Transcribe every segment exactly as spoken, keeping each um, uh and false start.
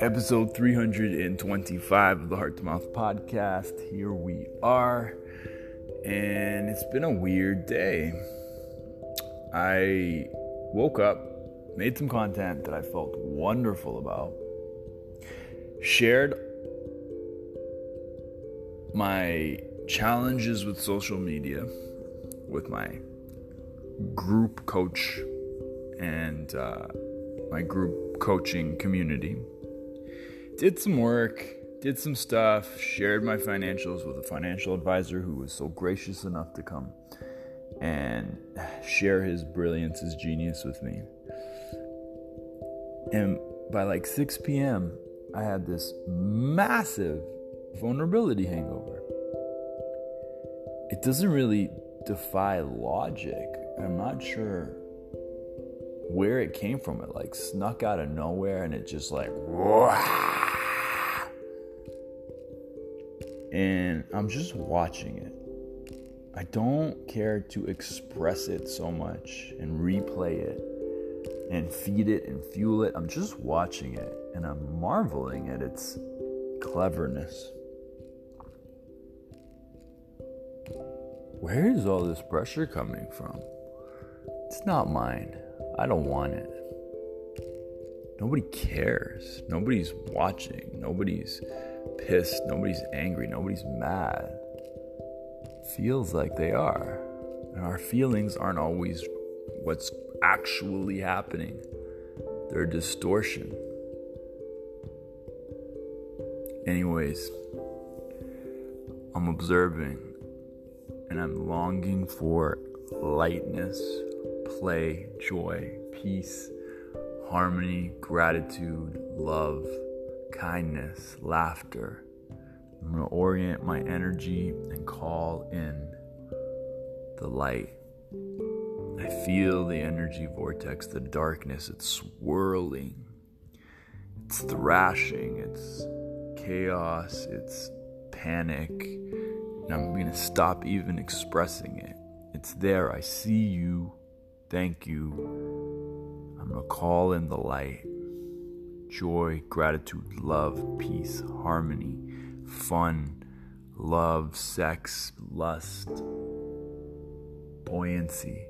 Episode three hundred twenty-five of the Heart to Mouth podcast. Here we are, and it's been a weird day. I woke up, made some content that I felt wonderful about, shared my challenges with social media with my group coach and uh, my group coaching community. Did some work, did some stuff, shared my financials with a financial advisor who was so gracious enough to come and share his brilliance, his genius with me. And by like six p.m., I had this massive vulnerability hangover. It doesn't really defy logic. I'm not sure where it came from. It like snuck out of nowhere, and it just like whoa. And I'm just watching it. I don't care to express it so much and replay it and feed it and fuel it. I'm just watching it, and I'm marveling at its cleverness. Where is all this pressure coming from? It's not mine. I don't want it. Nobody cares. Nobody's watching. Nobody's pissed. Nobody's angry. Nobody's mad. Feels like they are. And our feelings aren't always what's actually happening. They're a distortion. Anyways, I'm observing, and I'm longing for lightness, play, joy, peace, harmony, gratitude, love, kindness, laughter. I'm going to orient my energy and call in the light. I feel the energy vortex, the darkness. It's swirling. It's thrashing. It's chaos. It's panic. And I'm going to stop even expressing it. It's there. I see you. Thank you. I'm going to call in the light. Joy, gratitude, love, peace, harmony, fun, love, sex, lust, buoyancy.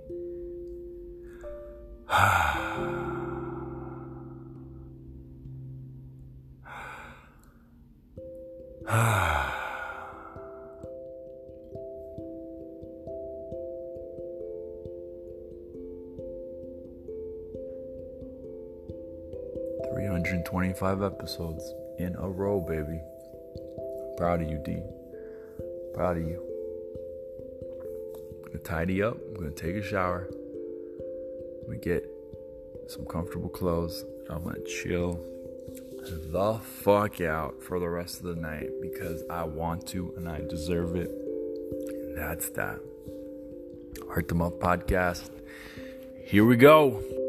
three hundred twenty-five episodes in a row, baby. Proud of you, D. Proud of you. I'm gonna tidy up. I'm gonna take a shower. I'm gonna get some comfortable clothes. I'm gonna chill the fuck out for the rest of the night because I want to and I deserve it. And that's that. Heart to Mouth podcast. Here we go.